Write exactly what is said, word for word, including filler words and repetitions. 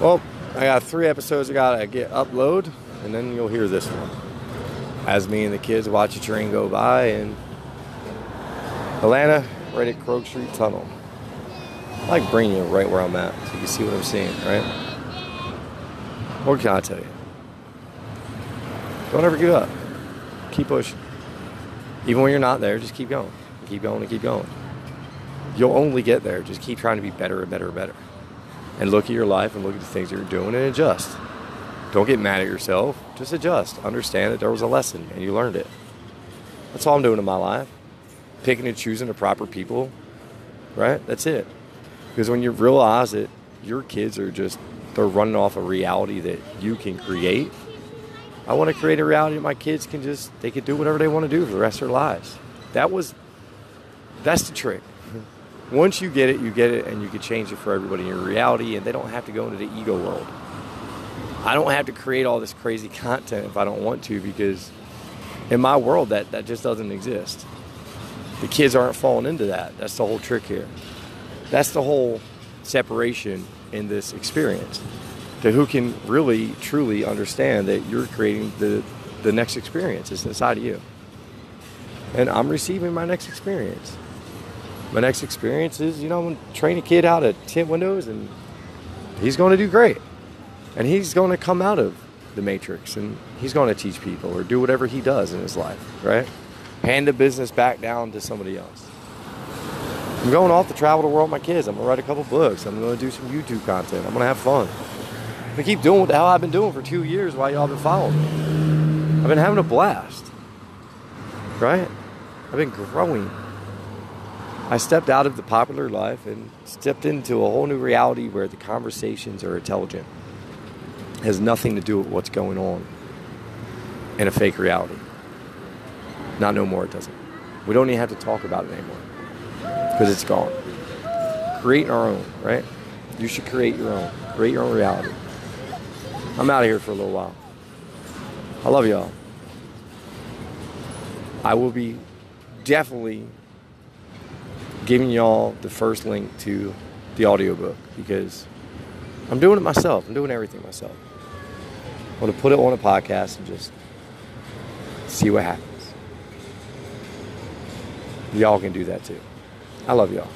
Well, I got three episodes I gotta get upload, and then you'll hear this one. As me and the kids watch a train go by in Atlanta, right at Croke Street Tunnel. I like bringing you right where I'm at, so you can see what I'm seeing, right? What can I tell you? Don't ever give up. Keep pushing. Even when you're not there, just keep going. Keep going and keep going. You'll only get there. Just keep trying to be better and better and better. And look at your life and look at the things that you're doing and adjust. Don't get mad at yourself. Just adjust. Understand that there was a lesson and you learned it. That's all I'm doing in my life. Picking and choosing the proper people, right? That's it. Because when you realize that your kids are just, they're running off a reality that you can create. I want to create a reality that my kids can just, they can do whatever they want to do for the rest of their lives. That was, that's the trick. Once you get it, you get it, and you can change it for everybody in your reality, and they don't have to go into the ego world. I don't have to create all this crazy content if I don't want to, because in my world, that, that just doesn't exist. The kids aren't falling into that. That's the whole trick here. That's the whole separation in this experience. To who can really, truly understand that you're creating the, the next experience. It's inside of you. And I'm receiving my next experience. My next experience is, you know, I'm going to train a kid out of tent windows, and he's going to do great. And he's going to come out of the matrix, and he's going to teach people or do whatever he does in his life, right? Hand the business back down to somebody else. I'm going off to travel the world with my kids. I'm going to write a couple books. I'm going to do some YouTube content. I'm going to have fun. I'm going to keep doing what the hell I've been doing for two years while y'all been following me. I've been having a blast, right? I've been growing. I stepped out of the popular life and stepped into a whole new reality where the conversations are intelligent. It has nothing to do with what's going on in a fake reality. Not no more, it doesn't. We don't even have to talk about it anymore because it's gone. Creating our own, right? You should create your own. Create your own reality. I'm out of here for a little while. I love y'all. I will be definitely giving y'all the first link to the audiobook because I'm doing it myself. I'm doing everything myself. I'm going to put it on a podcast and just see what happens. Y'all can do that too. I love y'all.